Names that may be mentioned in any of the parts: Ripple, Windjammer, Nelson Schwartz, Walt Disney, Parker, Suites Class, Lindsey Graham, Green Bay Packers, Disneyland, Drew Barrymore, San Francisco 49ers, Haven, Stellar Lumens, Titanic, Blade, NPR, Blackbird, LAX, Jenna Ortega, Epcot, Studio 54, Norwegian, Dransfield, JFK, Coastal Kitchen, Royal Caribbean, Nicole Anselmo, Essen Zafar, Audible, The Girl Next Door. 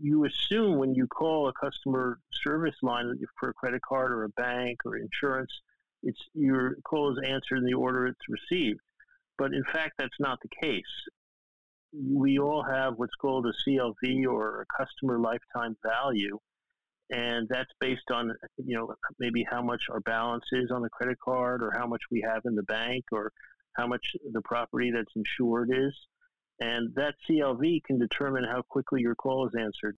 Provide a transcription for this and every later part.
you assume when you call a customer service line for a credit card or a bank or insurance, it's your call is answered in the order it's received. But in fact, that's not the case. We all have what's called a CLV, or a customer lifetime value. And that's based on, you know, maybe how much our balance is on the credit card, or how much we have in the bank, or how much the property that's insured is. And that CLV can determine how quickly your call is answered.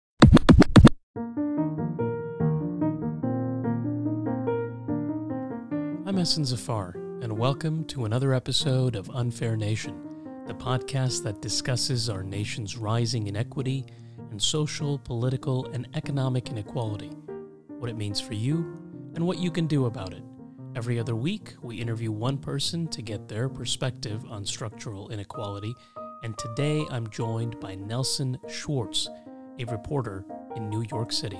I'm Essen Zafar, and welcome to another episode of Unfair Nation, the podcast that discusses our nation's rising inequity and social, political, and economic inequality, what it means for you, and what you can do about it. Every other week, we interview one person to get their perspective on structural inequality, and today I'm joined by Nelson Schwartz, a reporter in New York City.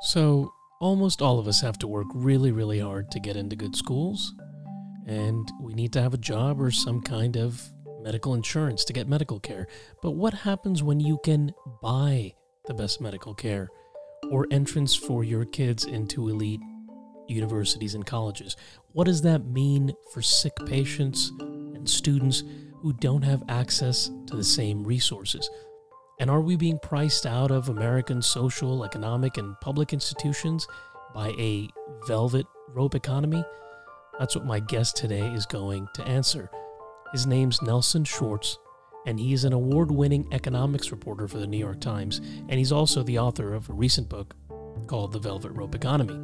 So, almost all of us have to work really, really hard to get into good schools, and we need to have a job or some kind of medical insurance to get medical care. But what happens when you can buy the best medical care or entrance for your kids into elite universities and colleges? What does that mean for sick patients and students who don't have access to the same resources? And are we being priced out of American social, economic, and public institutions by a velvet rope economy? That's what my guest today is going to answer. His name's Nelson Schwartz, and he is an award-winning economics reporter for the New York Times, and he's also the author of a recent book called The Velvet Rope Economy.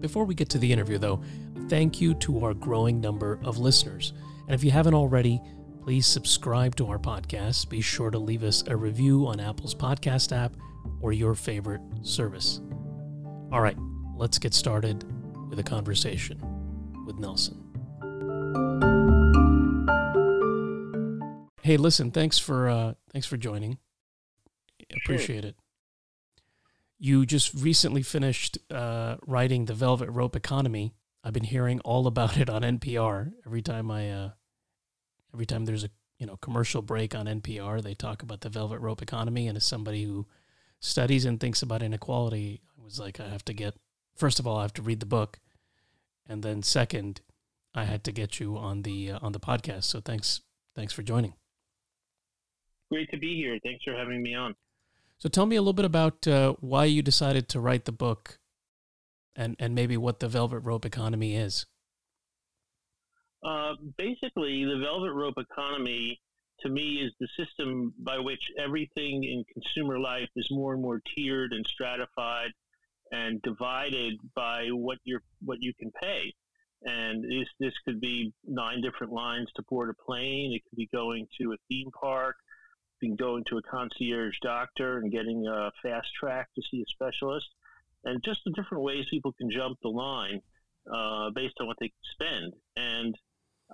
Before we get to the interview, though, thank you to our growing number of listeners. And if you haven't already, please subscribe to our podcast. Be sure to leave us a review on Apple's podcast app or your favorite service. All right, let's get started with a conversation with Nelson. Hey, listen, thanks for joining. Appreciate it. You just recently finished writing The Velvet Rope Economy. I've been hearing all about it on NPR every time Every time there's a commercial break on NPR, they talk about the velvet rope economy. And as somebody who studies and thinks about inequality, I was like, I have to read the book, and then second, I had to get you on the podcast. So thanks for joining. Great to be here. Thanks for having me on. So tell me a little bit about why you decided to write the book, and maybe what the velvet rope economy is. Basically, the velvet rope economy, to me, is the system by which everything in consumer life is more and more tiered and stratified and divided by what you can pay. And this could be 9 different lines to board a plane. It could be going to a theme park. You can go into a concierge doctor and getting a fast track to see a specialist. And just the different ways people can jump the line based on what they can spend. And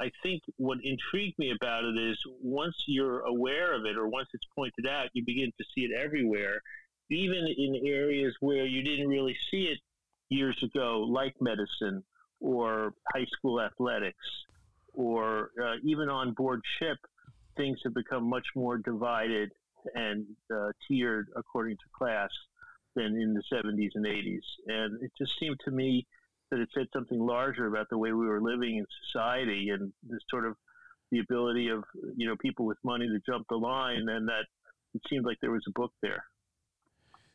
I think what intrigued me about it is once you're aware of it, or once it's pointed out, you begin to see it everywhere, even in areas where you didn't really see it years ago, like medicine or high school athletics, or even on board ship, things have become much more divided and tiered according to class than in the 70s and 80s. And it just seemed to me that it said something larger about the way we were living in society, and this sort of the ability of, people with money to jump the line, and that it seemed like there was a book there.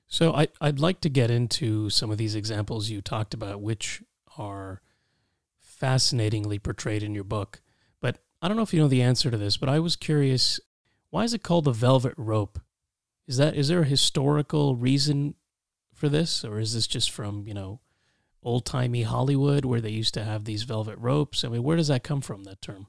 So I'd like to get into some of these examples you talked about, which are fascinatingly portrayed in your book. But I don't know if you know the answer to this, but I was curious, why is it called the velvet rope? Is there a historical reason for this, or is this just from, old-timey Hollywood where they used to have these velvet ropes? I mean, where does that come from, that term?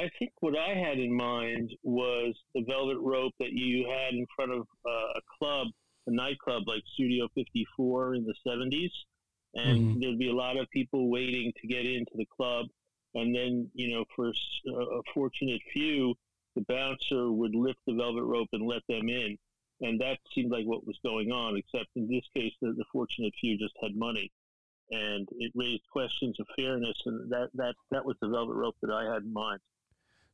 I think what I had in mind was the velvet rope that you had in front of a club, a nightclub like Studio 54 in the 70s. And there'd be a lot of people waiting to get into the club. And then, for a fortunate few, the bouncer would lift the velvet rope and let them in. And that seemed like what was going on, except in this case, the fortunate few just had money. and it raised questions of fairness, and that was the velvet rope that I had in mind.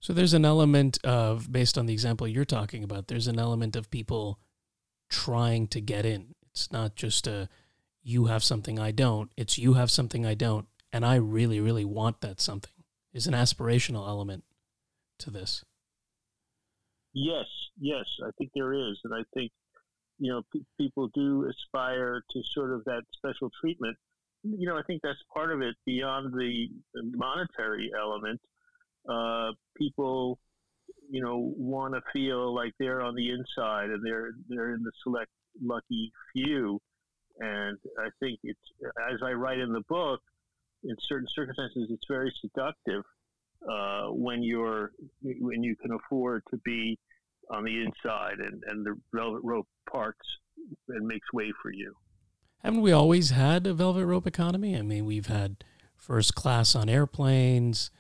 So there's an element of, based on the example you're talking about, there's an element of people trying to get in. It's not just a, you have something I don't, it's you have something I don't, and I really, really want that something. Is an aspirational element to this. Yes, I think there is. And I think, people do aspire to sort of that special treatment. I think that's part of it beyond the monetary element. People, want to feel like they're on the inside and they're in the select lucky few. And I think it's, as I write in the book, in certain circumstances, it's very seductive when you can afford to be on the inside, and the velvet rope parts and makes way for you. Haven't we always had a velvet rope economy? I mean, we've had first class on airplanes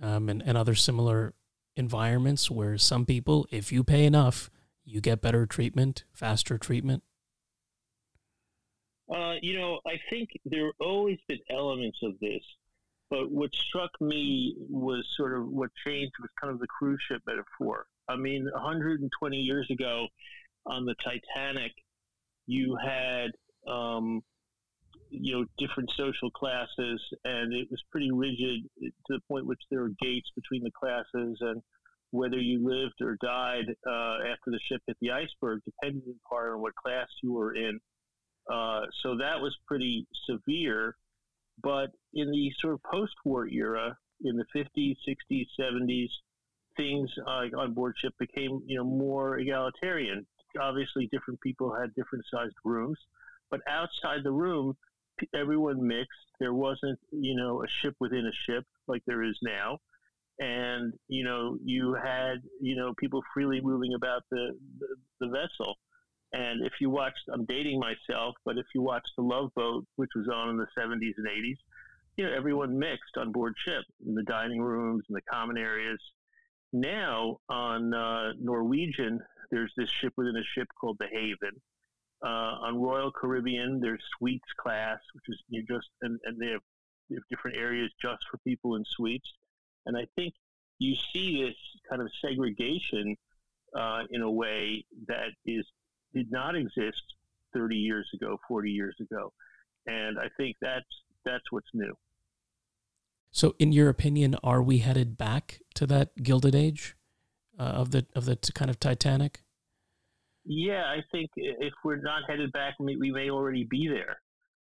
and other similar environments where some people, if you pay enough, you get better treatment, faster treatment. I think there have always been elements of this, but what struck me was sort of what changed was kind of the cruise ship metaphor. I mean, 120 years ago on the Titanic, you had, different social classes, and it was pretty rigid to the point which there were gates between the classes, and whether you lived or died after the ship hit the iceberg depended in part on what class you were in. So that was pretty severe. But in the sort of post-war era, in the 50s, 60s, 70s, things on board ship became, more egalitarian. Obviously, different people had different sized rooms, but outside the room, everyone mixed. There wasn't, a ship within a ship like there is now. And, you had, people freely moving about the vessel. And if you watched, I'm dating myself, but if you watched The Love Boat, which was on in the 70s and 80s, everyone mixed on board ship in the dining rooms and the common areas. Now on Norwegian, there's this ship within a ship called the Haven. On Royal Caribbean, there's Suites Class, which is and they have different areas just for people in suites. And I think you see this kind of segregation in a way that did not exist 30 years ago, 40 years ago. And I think that's what's new. So in your opinion, are we headed back to that Gilded Age of the kind of Titanic? Yeah, I think if we're not headed back, we may already be there.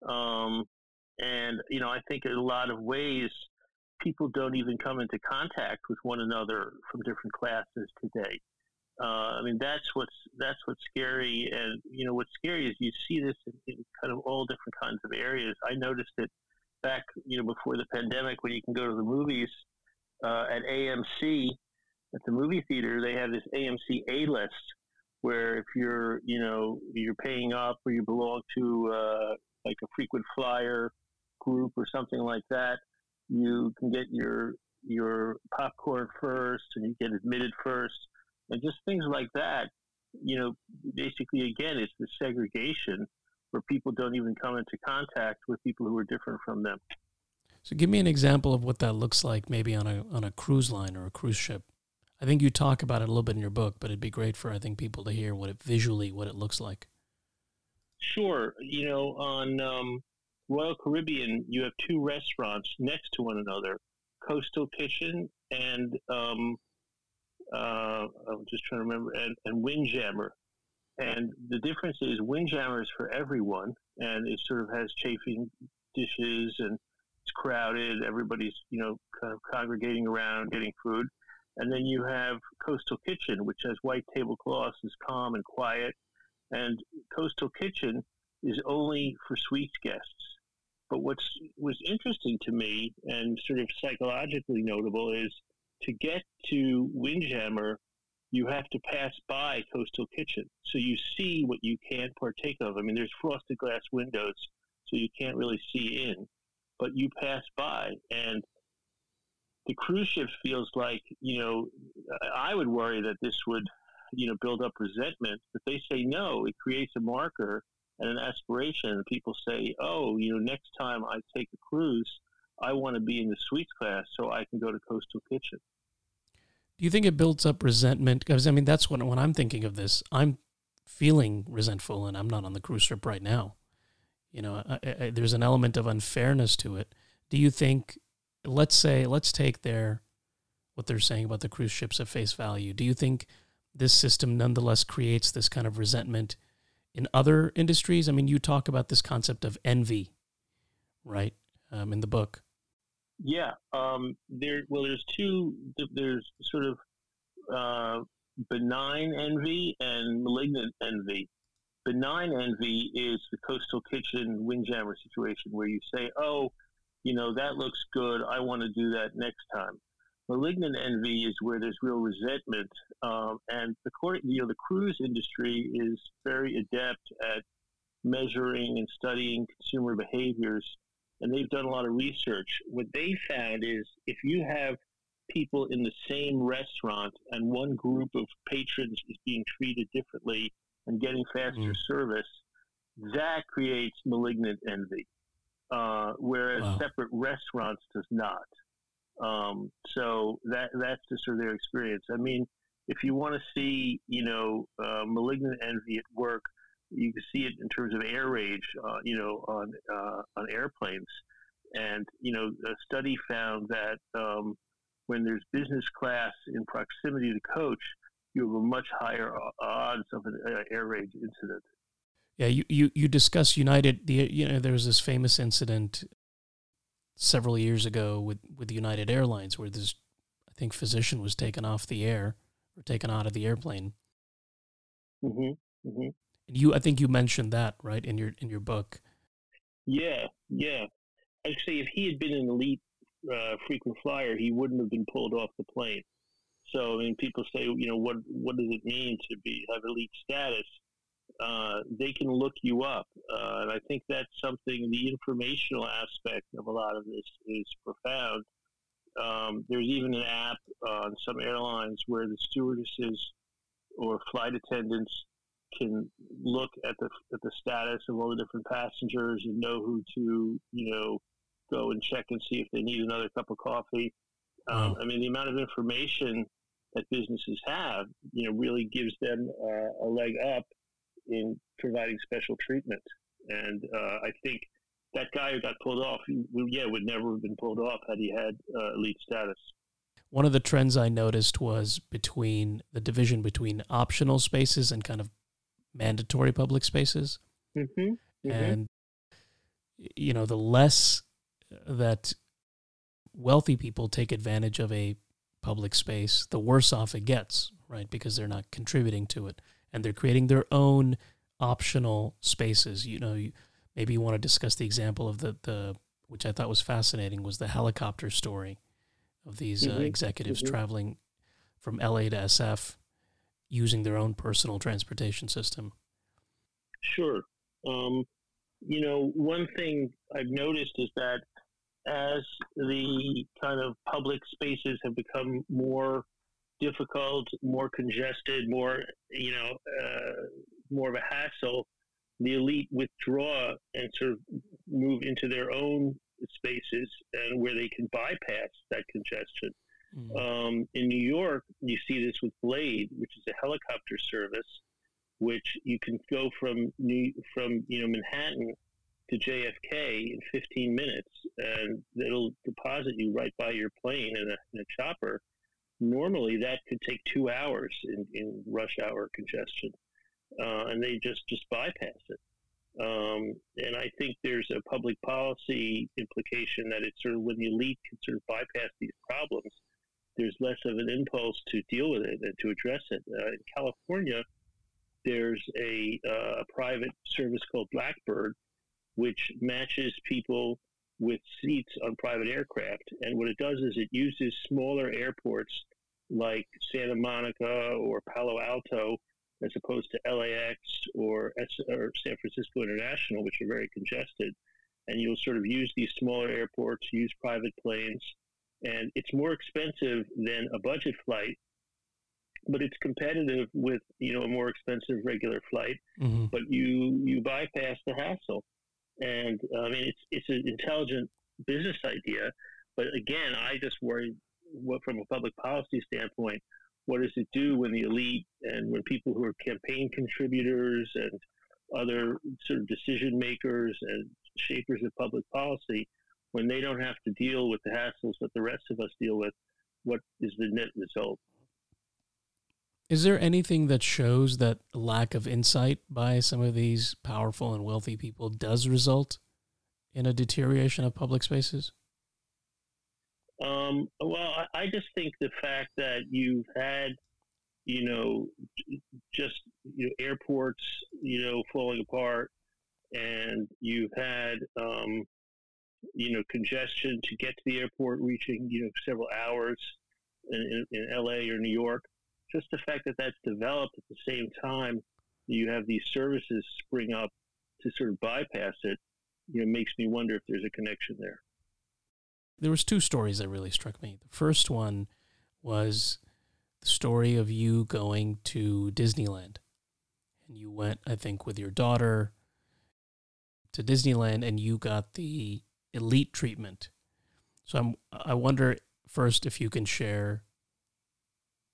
I think in a lot of ways, people don't even come into contact with one another from different classes today. That's what's scary. And, what's scary is you see this in kind of all different kinds of areas. I noticed it back, before the pandemic, when you can go to the movies, at AMC, at the movie theater, they have this AMC A-list where if you're paying up or you belong to, like a frequent flyer group or something like that, you can get your popcorn first and you get admitted first. And just things like that, basically, again, it's the segregation where people don't even come into contact with people who are different from them. So give me an example of what that looks like, maybe on a cruise line or a cruise ship. I think you talk about it a little bit in your book, but it'd be great for, I think, people to hear what it looks like. Sure. On Royal Caribbean, you have two restaurants next to one another, Coastal Kitchen and... I'm just trying to remember, and Windjammer. And the difference is Windjammer is for everyone, and it sort of has chafing dishes, and it's crowded. Everybody's, kind of congregating around getting food. And then you have Coastal Kitchen, which has white tablecloths, is calm and quiet. And Coastal Kitchen is only for suites guests. But what was interesting to me and sort of psychologically notable is, to get to Windjammer, you have to pass by Coastal Kitchen. So you see what you can partake of. I mean, there's frosted glass windows, so you can't really see in, but you pass by. And the cruise ship feels like, I would worry that this would, build up resentment, but they say no, it creates a marker and an aspiration. People say, oh, you know, next time I take a cruise, I want to be in the Suites Class so I can go to Coastal Kitchen. Do you think it builds up resentment? Because, I mean, that's when I'm thinking of this, I'm feeling resentful and I'm not on the cruise ship right now. You know, I, there's an element of unfairness to it. Do you think, let's take what they're saying about the cruise ships at face value. Do you think this system nonetheless creates this kind of resentment in other industries? I mean, you talk about this concept of envy, right, in the book. Yeah. There's sort of benign envy and malignant envy. Benign envy is the Coastal Kitchen Windjammer situation where you say, oh, you know, that looks good. I want to do that next time. Malignant envy is where there's real resentment. And the cruise industry is very adept at measuring and studying consumer behaviors. And they've done a lot of research. What they found is if you have people in the same restaurant and one group of patrons is being treated differently and getting faster service, that creates malignant envy, whereas separate restaurants does not. So that's just sort of their experience. I mean, if you want to see, you know, malignant envy at work, you can see it in terms of air rage, on airplanes. And, you know, a study found that when there's business class in proximity to coach, you have a much higher odds of an air rage incident. Yeah, you discuss United. There was this famous incident several years ago with United Airlines where this, I think, physician was taken out of the airplane. Mm-hmm, mm-hmm. And I think you mentioned that, right, in your book. Yeah, yeah. Actually, if he had been an elite frequent flyer, he wouldn't have been pulled off the plane. So, I mean, people say, you know, what does it mean to have elite status? They can look you up. And I think that's something, the informational aspect of a lot of this is profound. There's even an app on some airlines where the stewardesses or flight attendants can look at the status of all the different passengers and know who to, you know, go and check and see if they need another cup of coffee. I mean, the amount of information that businesses have, you know, really gives them a leg up in providing special treatment. And I think that guy who got pulled off, would never have been pulled off had he had elite status. One of the trends I noticed was the division between optional spaces and kind of mandatory public spaces. Mm-hmm, mm-hmm. And, you know, the less that wealthy people take advantage of a public space, the worse off it gets, right? Because they're not contributing to it. And they're creating their own optional spaces. You know, maybe you want to discuss the example of the which I thought was fascinating, was the helicopter story of these executives traveling from LA to SF using their own personal transportation system. Sure. You know, one thing I've noticed is that as the kind of public spaces have become more difficult, more congested, more of a hassle, the elite withdraw and sort of move into their own spaces and where they can bypass that congestion. Mm-hmm. In New York, you see this with Blade, which is a helicopter service, which you can go from Manhattan to JFK in 15 minutes, and it'll deposit you right by your plane in a chopper. Normally, that could take 2 hours in rush hour congestion, and they just bypass it. And I think there's a public policy implication that it's sort of when the elite can sort of bypass these problems, there's less of an impulse to deal with it and to address it. In California, there's a private service called Blackbird, which matches people with seats on private aircraft. And what it does is it uses smaller airports like Santa Monica or Palo Alto, as opposed to LAX or San Francisco International, which are very congested. And you'll sort of use these smaller airports, use private planes, and it's more expensive than a budget flight, but it's competitive with, you know, a more expensive regular flight, mm-hmm. but you bypass the hassle. And I mean, it's an intelligent business idea, but again, I just worry what, from a public policy standpoint, what does it do when the elite and when people who are campaign contributors and other sort of decision makers and shapers of public policy, when they don't have to deal with the hassles that the rest of us deal with, what is the net result? Is there anything that shows that lack of insight by some of these powerful and wealthy people does result in a deterioration of public spaces? Well, I just think the fact that you've had, you know, just, you know, airports, you know, falling apart, and you've had, you know, congestion to get to the airport reaching, you know, several hours in LA or New York. Just the fact that that's developed at the same time you have these services spring up to sort of bypass it, you know, makes me wonder if there's a connection there. There was two stories that really struck me. The first one was the story of you going to Disneyland. And you went, I think, with your daughter to Disneyland, and you got the elite treatment. So I wonder first if you can share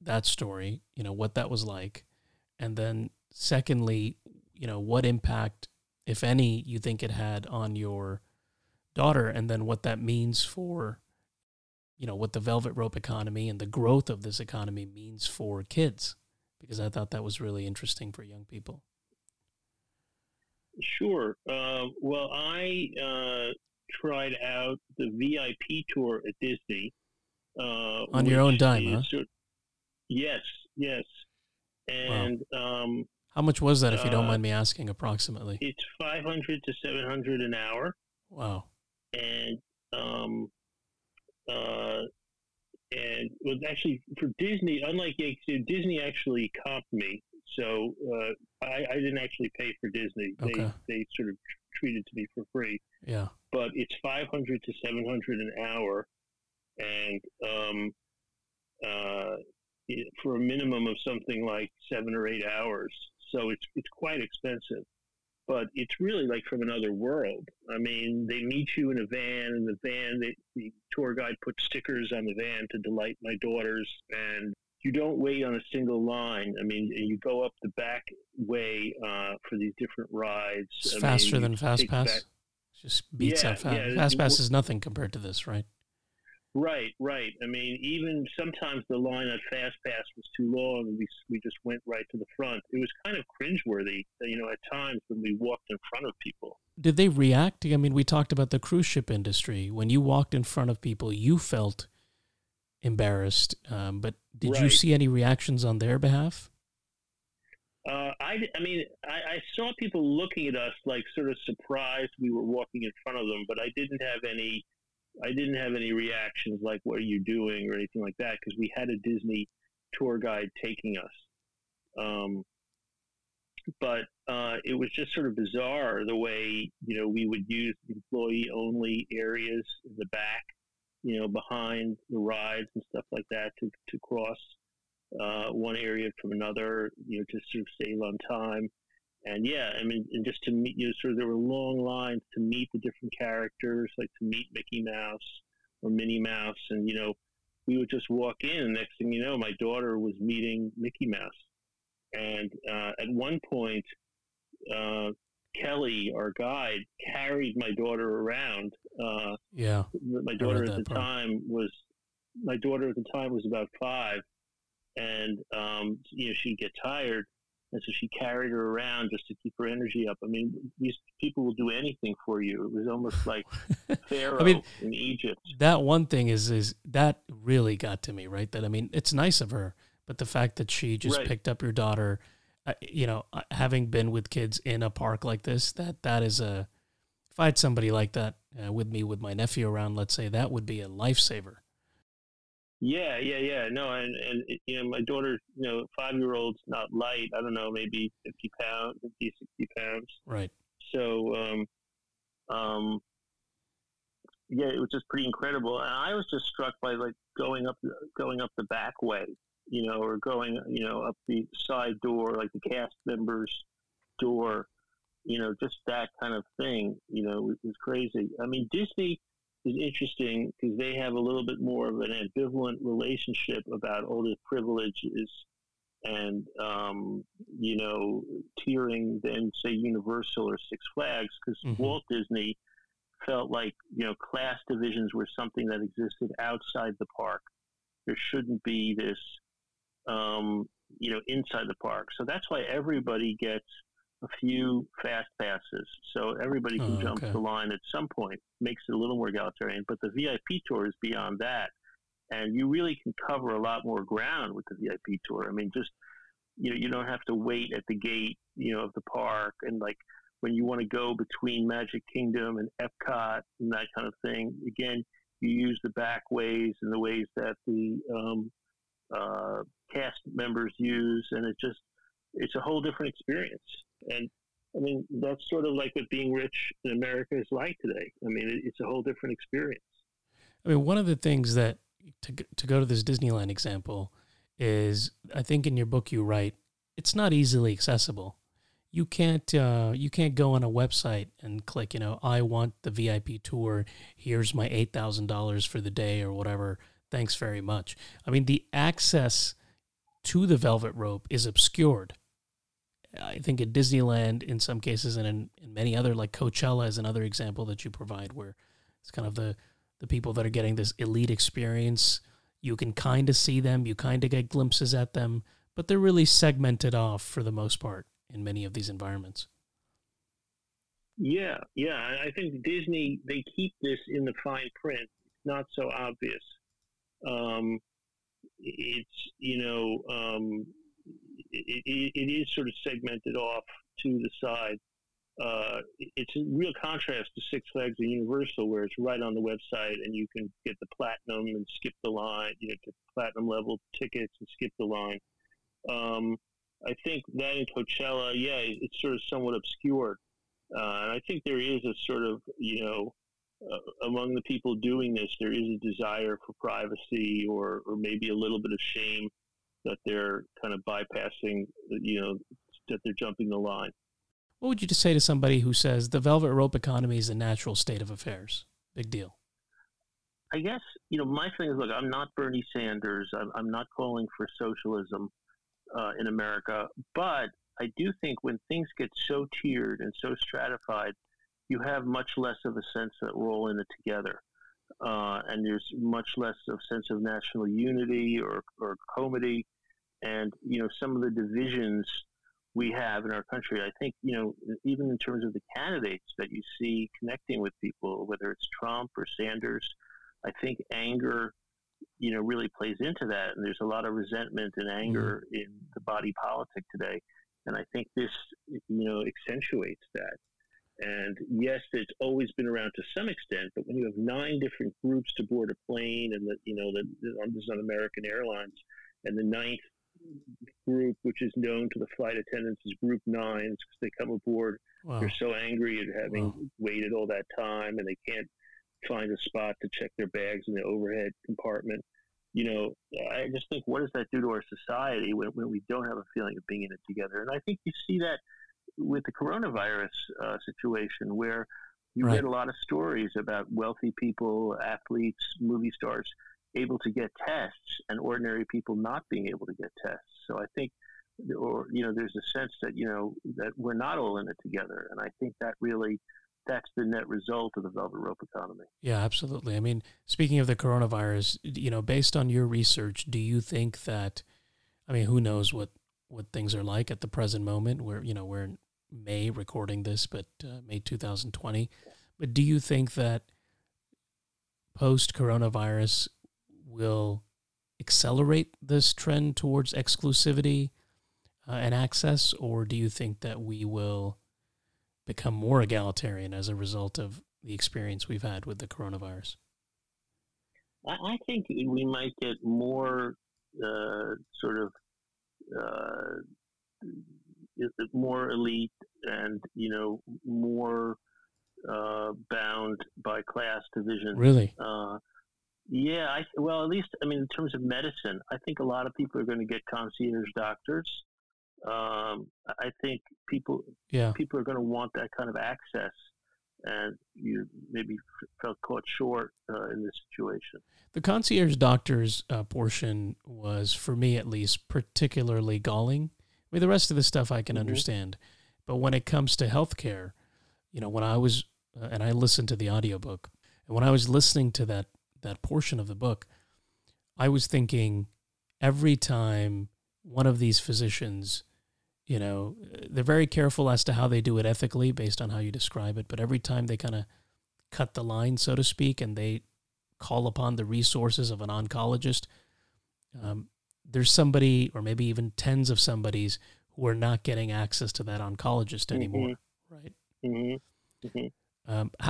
that story, you know, what that was like. And then secondly, you know, what impact, if any, you think it had on your daughter, and then what that means for, you know, what the Velvet Rope economy and the growth of this economy means for kids, because I thought that was really interesting for young people. Sure. Well, I tried out the VIP tour at Disney. On your own dime, huh? Yes. And wow. How much was that, if you don't mind me asking, approximately? It's $500 to $700 an hour. Wow. And well, actually, for Disney, unlike Disney, actually comped me, so I didn't actually pay for Disney. Okay. They sort of treated to me for free. Yeah. But it's $500 to $700 an hour, and for a minimum of something like 7 or 8 hours. So it's quite expensive. But it's really like from another world. I mean, they meet you in a van, and the tour guide puts stickers on the van to delight my daughters. And you don't wait on a single line. I mean, you go up the back way for these different rides. It's faster than Fastpass. Just beats out Fastpass. Fastpass is nothing compared to this, right? Right. I mean, even sometimes the line at Fastpass was too long, and we just went right to the front. It was kind of cringeworthy, you know, at times when we walked in front of people. Did they react? I mean, we talked about the cruise ship industry. When you walked in front of people, you felt embarrassed. But did you see any reactions on their behalf? I saw people looking at us like sort of surprised we were walking in front of them, but I didn't have any reactions like, what are you doing or anything like that, because we had a Disney tour guide taking us. But it was just sort of bizarre the way, you know, we would use employee-only areas in the back, you know, behind the rides and stuff like that to cross one area from another, you know, to sort of save on time. And just to meet, you know, sort of there were long lines to meet the different characters, like to meet Mickey Mouse or Minnie Mouse. And, you know, we would just walk in, and next thing you know, my daughter was meeting Mickey Mouse. And at one point, Kelly, our guide, carried my daughter around. My daughter at the time was about 5, and, you know, she'd get tired. And so she carried her around just to keep her energy up. I mean, these people will do anything for you. It was almost like Pharaoh in Egypt. That one thing is that really got to me, right? That, I mean, it's nice of her, but the fact that she just picked up your daughter, you know, having been with kids in a park like this, that is a, if I had somebody like that with me, with my nephew around, let's say, that would be a lifesaver. Yeah. No, and you know, my daughter, you know, 5-year-old's not light. I don't know, maybe 50, 60 pounds. Right. So, yeah, it was just pretty incredible. And I was just struck by like going up the back way, you know, or going, you know, up the side door, like the cast members' door, you know, just that kind of thing, you know, is crazy. I mean, Disney is interesting because they have a little bit more of an ambivalent relationship about all the privileges and, you know, tiering than, say, Universal or Six Flags, because Walt Disney felt like, you know, class divisions were something that existed outside the park. There shouldn't be this, you know, inside the park. So that's why everybody gets a few fast passes. So everybody can jump the line at some point. Makes it a little more egalitarian. But the VIP tour is beyond that. And you really can cover a lot more ground with the VIP tour. I mean, just, you know, you don't have to wait at the gate, you know, of the park. And like when you want to go between Magic Kingdom and Epcot and that kind of thing, again, you use the back ways and the ways that the cast members use. And it just, it's a whole different experience. And I mean, that's sort of like what being rich in America is like today. I mean, it's a whole different experience. I mean, one of the things that, to go to this Disneyland example, is I think in your book you write, it's not easily accessible. You can't go on a website and click, you know, I want the VIP tour. Here's my $8,000 for the day or whatever. Thanks very much. I mean, the access to the Velvet Rope is obscured. I think at Disneyland in some cases, and in many other, like Coachella is another example that you provide, where it's kind of the people that are getting this elite experience. You can kind of see them, you kind of get glimpses at them, but they're really segmented off for the most part in many of these environments. Yeah, yeah. I think Disney, they keep this in the fine print. It's not so obvious. It's, you know, it is sort of segmented off to the side. It's a real contrast to Six Flags and Universal, where it's right on the website and you can get the platinum and skip the line, you know, get platinum level tickets and skip the line. I think that in Coachella, yeah, it's sort of somewhat obscured. And I think there is a sort of, you know, among the people doing this, there is a desire for privacy or maybe a little bit of shame that they're kind of bypassing, you know, that they're jumping the line. What would you just say to somebody who says the Velvet Rope economy is a natural state of affairs? Big deal. I guess, you know, my thing is, look, I'm not Bernie Sanders. I'm not calling for socialism in America. But I do think when things get so tiered and so stratified, you have much less of a sense that we're all in it together. And there's much less of a sense of national unity or comity. And, you know, some of the divisions we have in our country, I think, you know, even in terms of the candidates that you see connecting with people, whether it's Trump or Sanders, I think anger, you know, really plays into that. And there's a lot of resentment and anger in the body politic today. And I think this, you know, accentuates that. And yes, it's always been around to some extent, but when you have 9 different groups to board a plane and, you know, this is on American Airlines, and the 9th group, which is known to the flight attendants as Group 9s because they come aboard, they're so angry at having waited all that time and they can't find a spot to check their bags in the overhead compartment. You know, I just think, what does that do to our society when we don't have a feeling of being in it together? And I think you see that with the coronavirus situation, where you read a lot of stories about wealthy people, athletes, movie stars able to get tests and ordinary people not being able to get tests. So I think, or, you know, there's a sense that, you know, that we're not all in it together. And I think that really, that's the net result of the Velvet Rope economy. Yeah, absolutely. I mean, speaking of the coronavirus, you know, based on your research, do you think that, I mean, who knows what things are like at the present moment, where, you know, we're in May recording this, but May 2020. But do you think that post-coronavirus will accelerate this trend towards exclusivity and access, or do you think that we will become more egalitarian as a result of the experience we've had with the coronavirus? I think we might get more more elite and, you know, more bound by class division. Really? Yeah, well, at least, I mean, in terms of medicine, I think a lot of people are going to get concierge doctors. I think people are going to want that kind of access, and you maybe felt caught short in this situation. The concierge doctor's portion was, for me at least, particularly galling. I mean, the rest of the stuff I can understand, but when it comes to healthcare, you know, when I was and I listened to the audiobook, and when I was listening to that portion of the book, I was thinking every time one of these physicians, you know, they're very careful as to how they do it ethically based on how you describe it. But every time they kind of cut the line, so to speak, and they call upon the resources of an oncologist, there's somebody or maybe even tens of somebodies who are not getting access to that oncologist anymore. Right.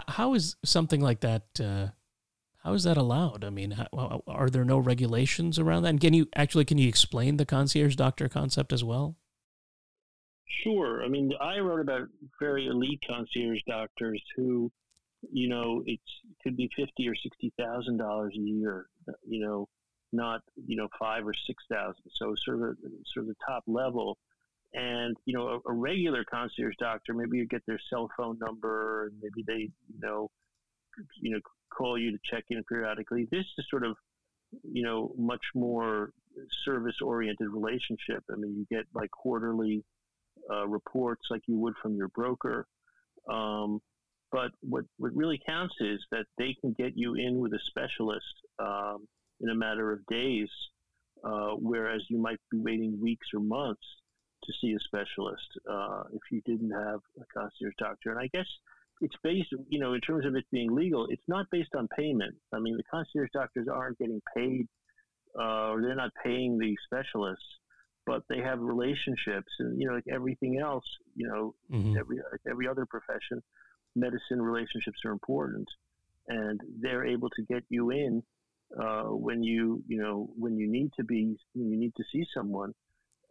How is something like that? How is that allowed? I mean, are there no regulations around that? And can you explain the concierge doctor concept as well? Sure. I mean, I wrote about very elite concierge doctors who, you know, it could be $50,000 or $60,000 a year. You know, not $5,000 or $6,000. So sort of the top level, and you know, a regular concierge doctor, maybe you get their cell phone number, and maybe they call you to check in periodically. This is sort of, you know, much more service-oriented relationship. I mean, you get like quarterly reports like you would from your broker. But what really counts is that they can get you in with a specialist in a matter of days, whereas you might be waiting weeks or months to see a specialist if you didn't have a concierge doctor. And I guess it's based, you know, in terms of it being legal, it's not based on payment. I mean, the concierge doctors aren't getting paid or they're not paying the specialists, but they have relationships. And, you know, like everything else, you know, every other profession, medicine relationships are important. And they're able to get you in when you need to see someone.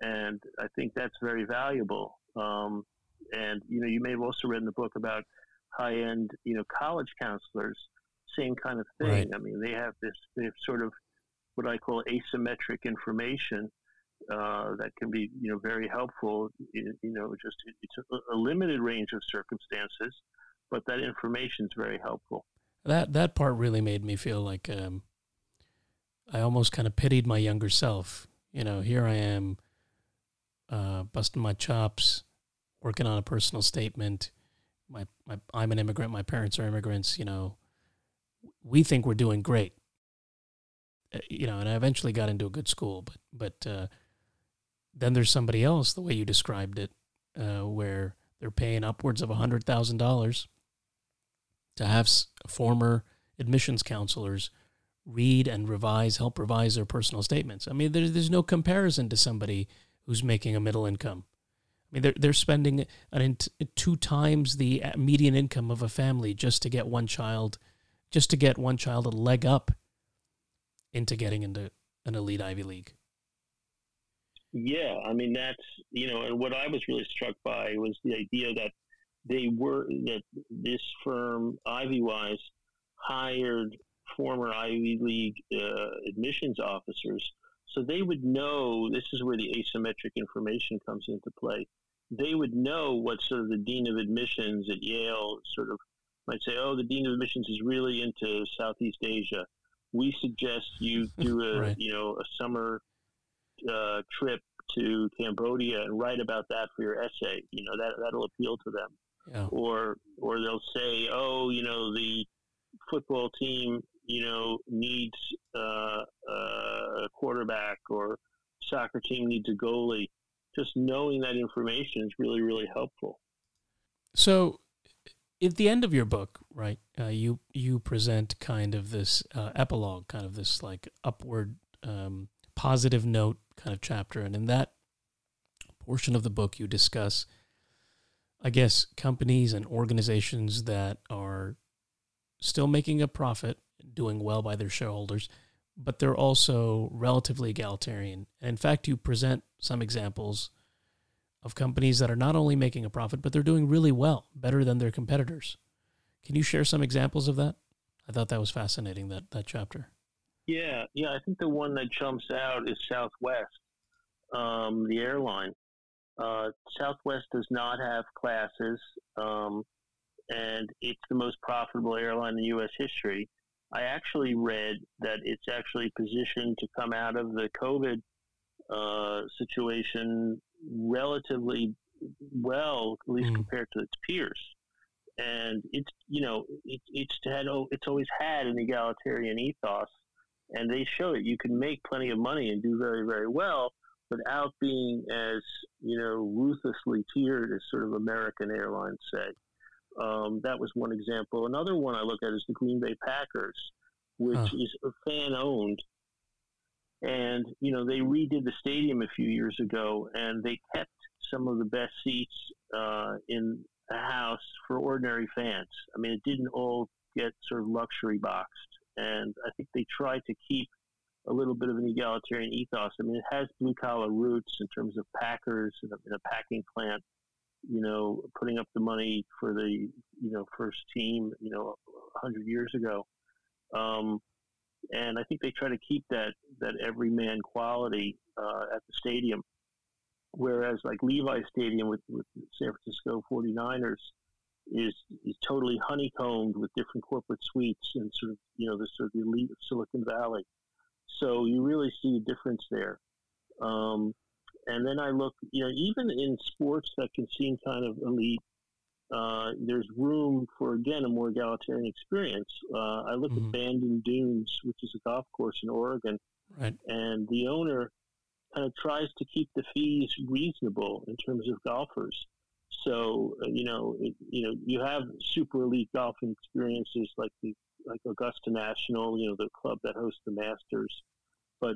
And I think that's very valuable. And, you know, you may have also read in the book about high-end, you know, college counselors, same kind of thing. Right. I mean, they have sort of what I call asymmetric information that can be, you know, very helpful, it's a limited range of circumstances, but that information is very helpful. That part really made me feel like I almost kind of pitied my younger self. You know, here I am busting my chops, working on a personal statement. I'm an immigrant. My parents are immigrants. You know, we think we're doing great. You know, and I eventually got into a good school, but then there's somebody else. The way you described it, where they're paying upwards of $100,000 to have former admissions counselors read and help revise their personal statements. I mean, there's no comparison to somebody who's making a middle income. I mean, they're spending two times the median income of a family just to get one child a leg up into getting into an elite Ivy League. Yeah, I mean, that's, you know, and what I was really struck by was the idea that this firm IvyWise hired former Ivy League admissions officers, so they would know. This is where the asymmetric information comes into play. They would know what sort of the dean of admissions at Yale sort of might say, oh, the dean of admissions is really into Southeast Asia. We suggest you do a a summer trip to Cambodia and write about that for your essay. You know, that'll appeal to them. Yeah. Or they'll say, oh, you know, the football team, you know, needs a quarterback, or soccer team needs a goalie. Just knowing that information is really, really helpful. So at the end of your book, right, you present kind of this epilogue, kind of this like upward positive note kind of chapter. And in that portion of the book, you discuss, I guess, companies and organizations that are still making a profit, doing well by their shareholders, but they're also relatively egalitarian. And in fact, you present some examples of companies that are not only making a profit, but they're doing really well, better than their competitors. Can you share some examples of that? I thought that was fascinating, that chapter. Yeah. I think the one that jumps out is Southwest, the airline. Southwest does not have classes, and it's the most profitable airline in U.S. history. I actually read that it's actually positioned to come out of the COVID situation relatively well, at least compared to its peers. And it's always had an egalitarian ethos, and they show it. You can make plenty of money and do very, very well without being as, ruthlessly tiered as sort of American Airlines say. That was one example. Another one I look at is the Green Bay Packers, which is fan owned. And, they redid the stadium a few years ago, and they kept some of the best seats in the house for ordinary fans. I mean, it didn't all get sort of luxury boxed. And I think they tried to keep a little bit of an egalitarian ethos. I mean, it has blue-collar roots in terms of packers and a packing plant, putting up the money for the, first team, 100 years ago. And I think they try to keep that everyman quality at the stadium. Whereas like Levi's Stadium with San Francisco 49ers is totally honeycombed with different corporate suites and sort of the elite of Silicon Valley. So you really see a difference there. And then I look, even in sports that can seem kind of elite, there's room for, again, a more egalitarian experience. I look at Bandon Dunes, which is a golf course in Oregon, right, and the owner kind of tries to keep the fees reasonable in terms of golfers. So, you have super elite golfing experiences like Augusta National, the club that hosts the Masters. But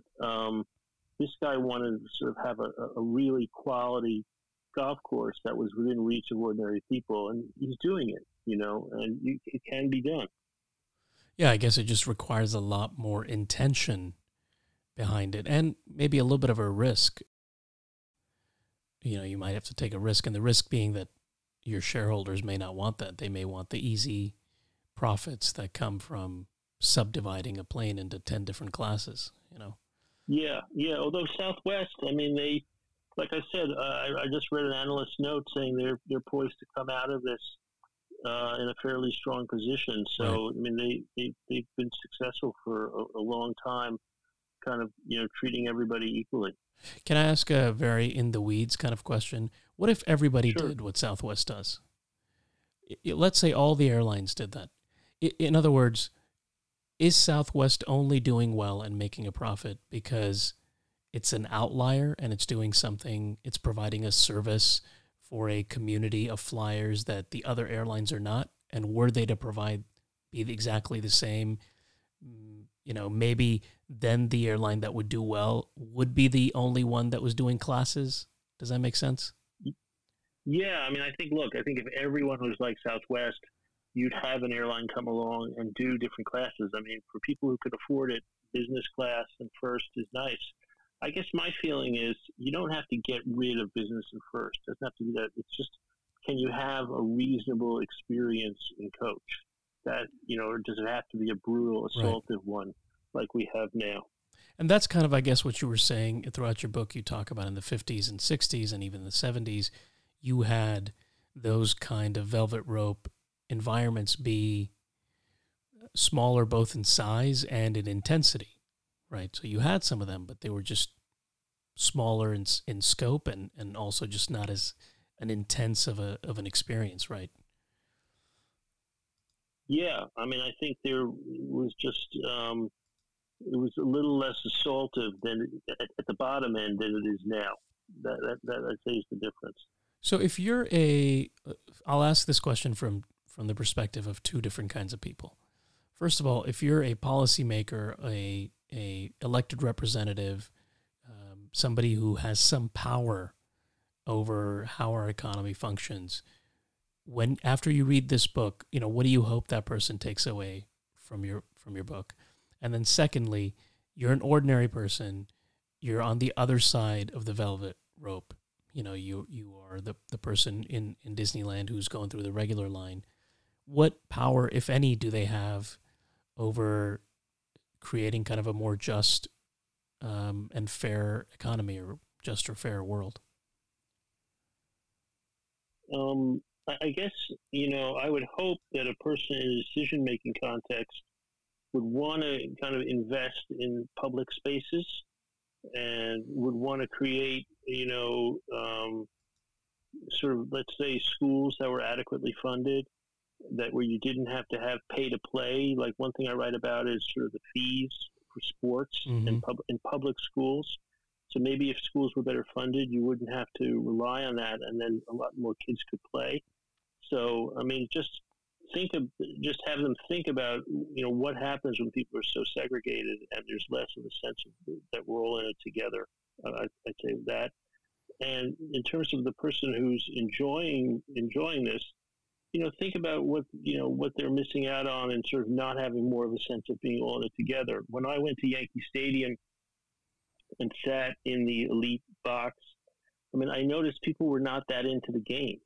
this guy wanted to sort of have a really quality golf course that was within reach of ordinary people, and he's doing it, and it can be done. Yeah, I guess it just requires a lot more intention behind it and maybe a little bit of a risk. You might have to take a risk, and the risk being that your shareholders may not want that. They may want the easy profits that come from subdividing a plane into 10 different classes, Yeah. Although Southwest, I mean, they, like I said, I just read an analyst note saying they're poised to come out of this in a fairly strong position. So, right. I mean, they've been successful for a long time, kind of, treating everybody equally. Can I ask a very in the weeds kind of question? What if everybody did what Southwest does? Let's say all the airlines did that. In other words, is Southwest only doing well and making a profit because it's an outlier and it's doing something, it's providing a service for a community of flyers that the other airlines are not? And were they to be exactly the same, maybe then the airline that would do well would be the only one that was doing classes? Does that make sense? Yeah, I mean, I think if everyone was like Southwest, you'd have an airline come along and do different classes. I mean, for people who could afford it, business class and first is nice. I guess my feeling is you don't have to get rid of business and first. It doesn't have to be that. It's just, can you have a reasonable experience in coach? That, or does it have to be a brutal, assaultive one like we have now? And that's kind of, I guess, what you were saying throughout your book. You talk about in the 50s and 60s and even the 70s, you had those kind of velvet rope environments be smaller both in size and in intensity, right? So you had some of them, but they were just smaller in scope and also just not as an intense of an experience, right? Yeah, I mean, I think there was just it was a little less assaultive than at the bottom end than it is now. That I'd say is the difference. So if you're I'll ask this question from the perspective of two different kinds of people. First of all, if you're a policymaker, a elected representative, somebody who has some power over how our economy functions, after you read this book, what do you hope that person takes away from your book? And then secondly, you're an ordinary person. You're on the other side of the velvet rope. You are the person in Disneyland who's going through the regular line. What power, if any, do they have over creating kind of a more just and fair economy, or just or fair world? I guess, you know, I would hope that a person in a decision-making context would want to kind of invest in public spaces and would want to create, you know, sort of, let's say, schools that were adequately funded, that where you didn't have to have pay to play. Like one thing I write about is sort of the fees for sports in public schools. So maybe if schools were better funded, you wouldn't have to rely on that, and then a lot more kids could play. So, I mean, just have them think about, you know, what happens when people are so segregated and there's less of a sense of that we're all in it together. I'd say that. And in terms of the person who's enjoying this, you know, think about what they're missing out on and sort of not having more of a sense of being all in it together. When I went to Yankee Stadium and sat in the elite box, I mean, I noticed people were not that into the game.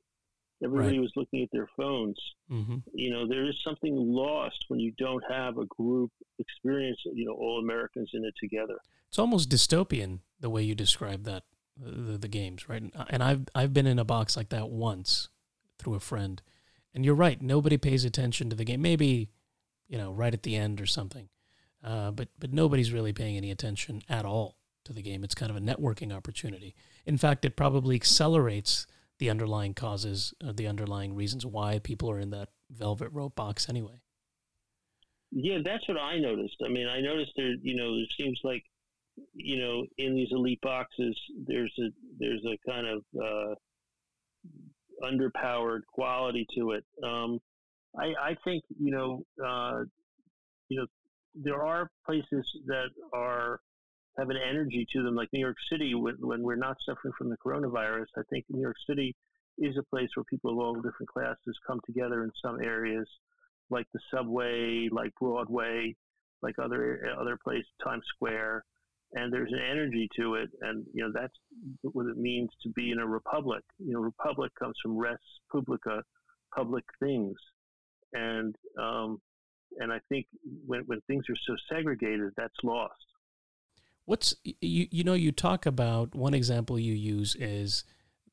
Everybody was looking at their phones. You know, there is something lost when you don't have a group experience, you know, all Americans in it together. It's almost dystopian the way you describe that, the games, right? And I've been in a box like that once through a friend. And you're right, nobody pays attention to the game. Maybe, you know, right at the end or something. But nobody's really paying any attention at all to the game. It's kind of a networking opportunity. In fact, it probably accelerates the underlying causes, the underlying reasons why people are in that velvet rope box anyway. Yeah, that's what I noticed. I mean, I noticed there, you know, it seems like, you know, in these elite boxes, there's a kind of underpowered quality to it. I think, you know, there are places that have an energy to them, like New York City, when we're not suffering from the coronavirus. I think New York City is a place where people of all different classes come together in some areas, like the subway, like Broadway, like other places, Times Square, and there's an energy to it, and, you know, that's what it means to be in a republic. You know, republic comes from res publica, public things, and I think when things are so segregated, that's lost. You know, you talk about, one example you use is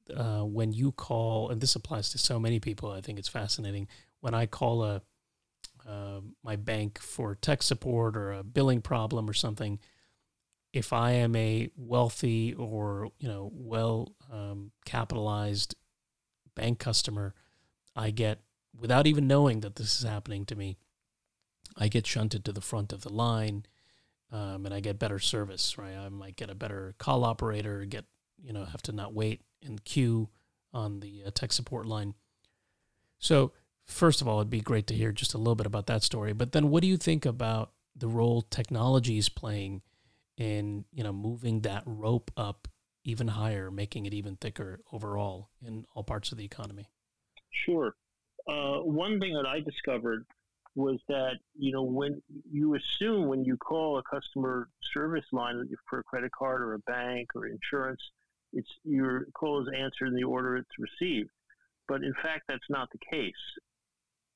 when you call, and this applies to so many people, I think it's fascinating, when I call my bank for tech support or a billing problem or something, if I am a wealthy or, you know, well-capitalized bank customer, I get, without even knowing that this is happening to me, I get shunted to the front of the line, and I get better service, right? I might get a better call operator, have to not wait in queue on the tech support line. So first of all, it'd be great to hear just a little bit about that story. But then what do you think about the role technology is playing in, you know, moving that rope up even higher, making it even thicker overall in all parts of the economy? Sure. One thing that I discovered was that, you know, when you assume when you call a customer service line for a credit card or a bank or insurance, it's your call is answered in the order it's received. But in fact, that's not the case.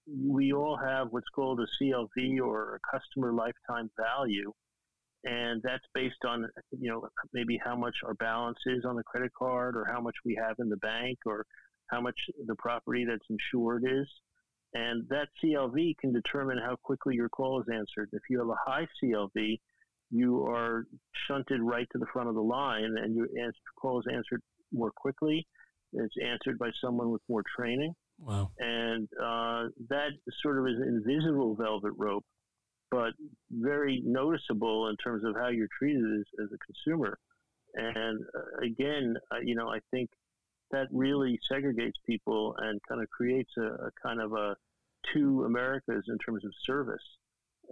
We all have what's called a CLV, or a customer lifetime value, and that's based on, you know, maybe how much our balance is on the credit card, or how much we have in the bank, or how much the property that's insured is. And that CLV can determine how quickly your call is answered. If you have a high CLV, you are shunted right to the front of the line, and your call is answered more quickly. It's answered by someone with more training. Wow. And that sort of is an invisible velvet rope, but very noticeable in terms of how you're treated as a consumer. And again, you know, I think that really segregates people and kind of creates a kind of a two Americas in terms of service.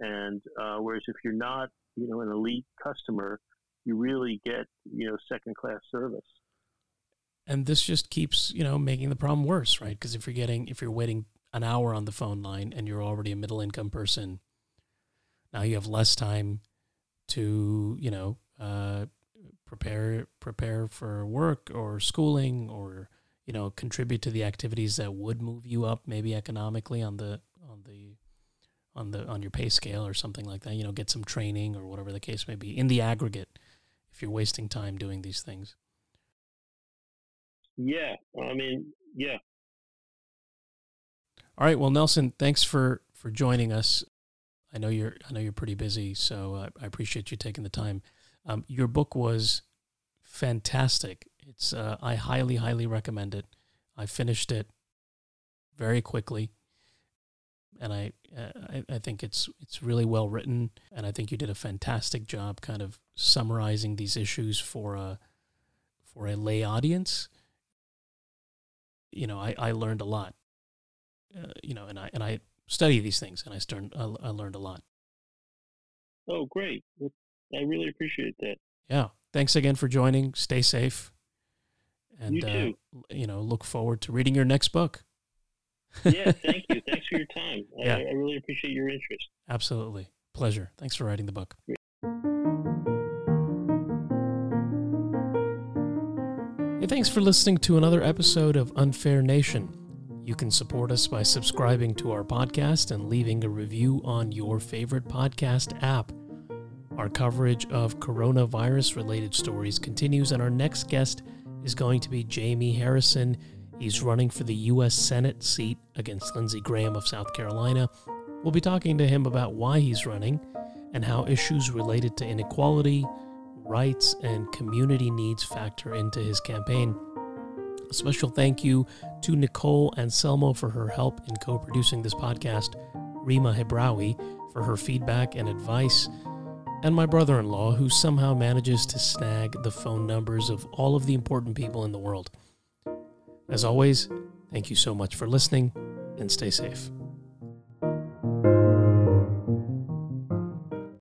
And whereas if you're not, you know, an elite customer, you really get, you know, second-class service. And this just keeps, you know, making the problem worse, right? Because if you're waiting an hour on the phone line and you're already a middle-income person, now you have less time to, you know, prepare for work or schooling, or, you know, contribute to the activities that would move you up maybe economically on the on your pay scale or something like that, you know, get some training or whatever the case may be in the aggregate if you're wasting time doing these things. Yeah. I mean, yeah. All right. Well, Nelson, thanks for joining us. I know you're pretty busy, so I appreciate you taking the time. Your book was fantastic. It's I highly recommend it. I finished it very quickly, and I think it's really well written, and I think you did a fantastic job kind of summarizing these issues for a lay audience. You know, I learned a lot. You know, and I study these things, and I learned a lot. Oh, great. I really appreciate that. Yeah. Thanks again for joining. Stay safe. And, you too. You know, look forward to reading your next book. Yeah, thank you. Thanks for your time. Yeah. I really appreciate your interest. Absolutely. Pleasure. Thanks for writing the book. Great. Hey, thanks for listening to another episode of Unfair Nation. You can support us by subscribing to our podcast and leaving a review on your favorite podcast app. Our coverage of coronavirus-related stories continues, and our next guest is going to be Jamie Harrison. He's running for the U.S. Senate seat against Lindsey Graham of South Carolina. We'll be talking to him about why he's running and how issues related to inequality, rights, and community needs factor into his campaign. A special thank you to Nicole Anselmo for her help in co-producing this podcast, Rima Hebrawi for her feedback and advice, and my brother-in-law, who somehow manages to snag the phone numbers of all of the important people in the world. As always, thank you so much for listening, and stay safe.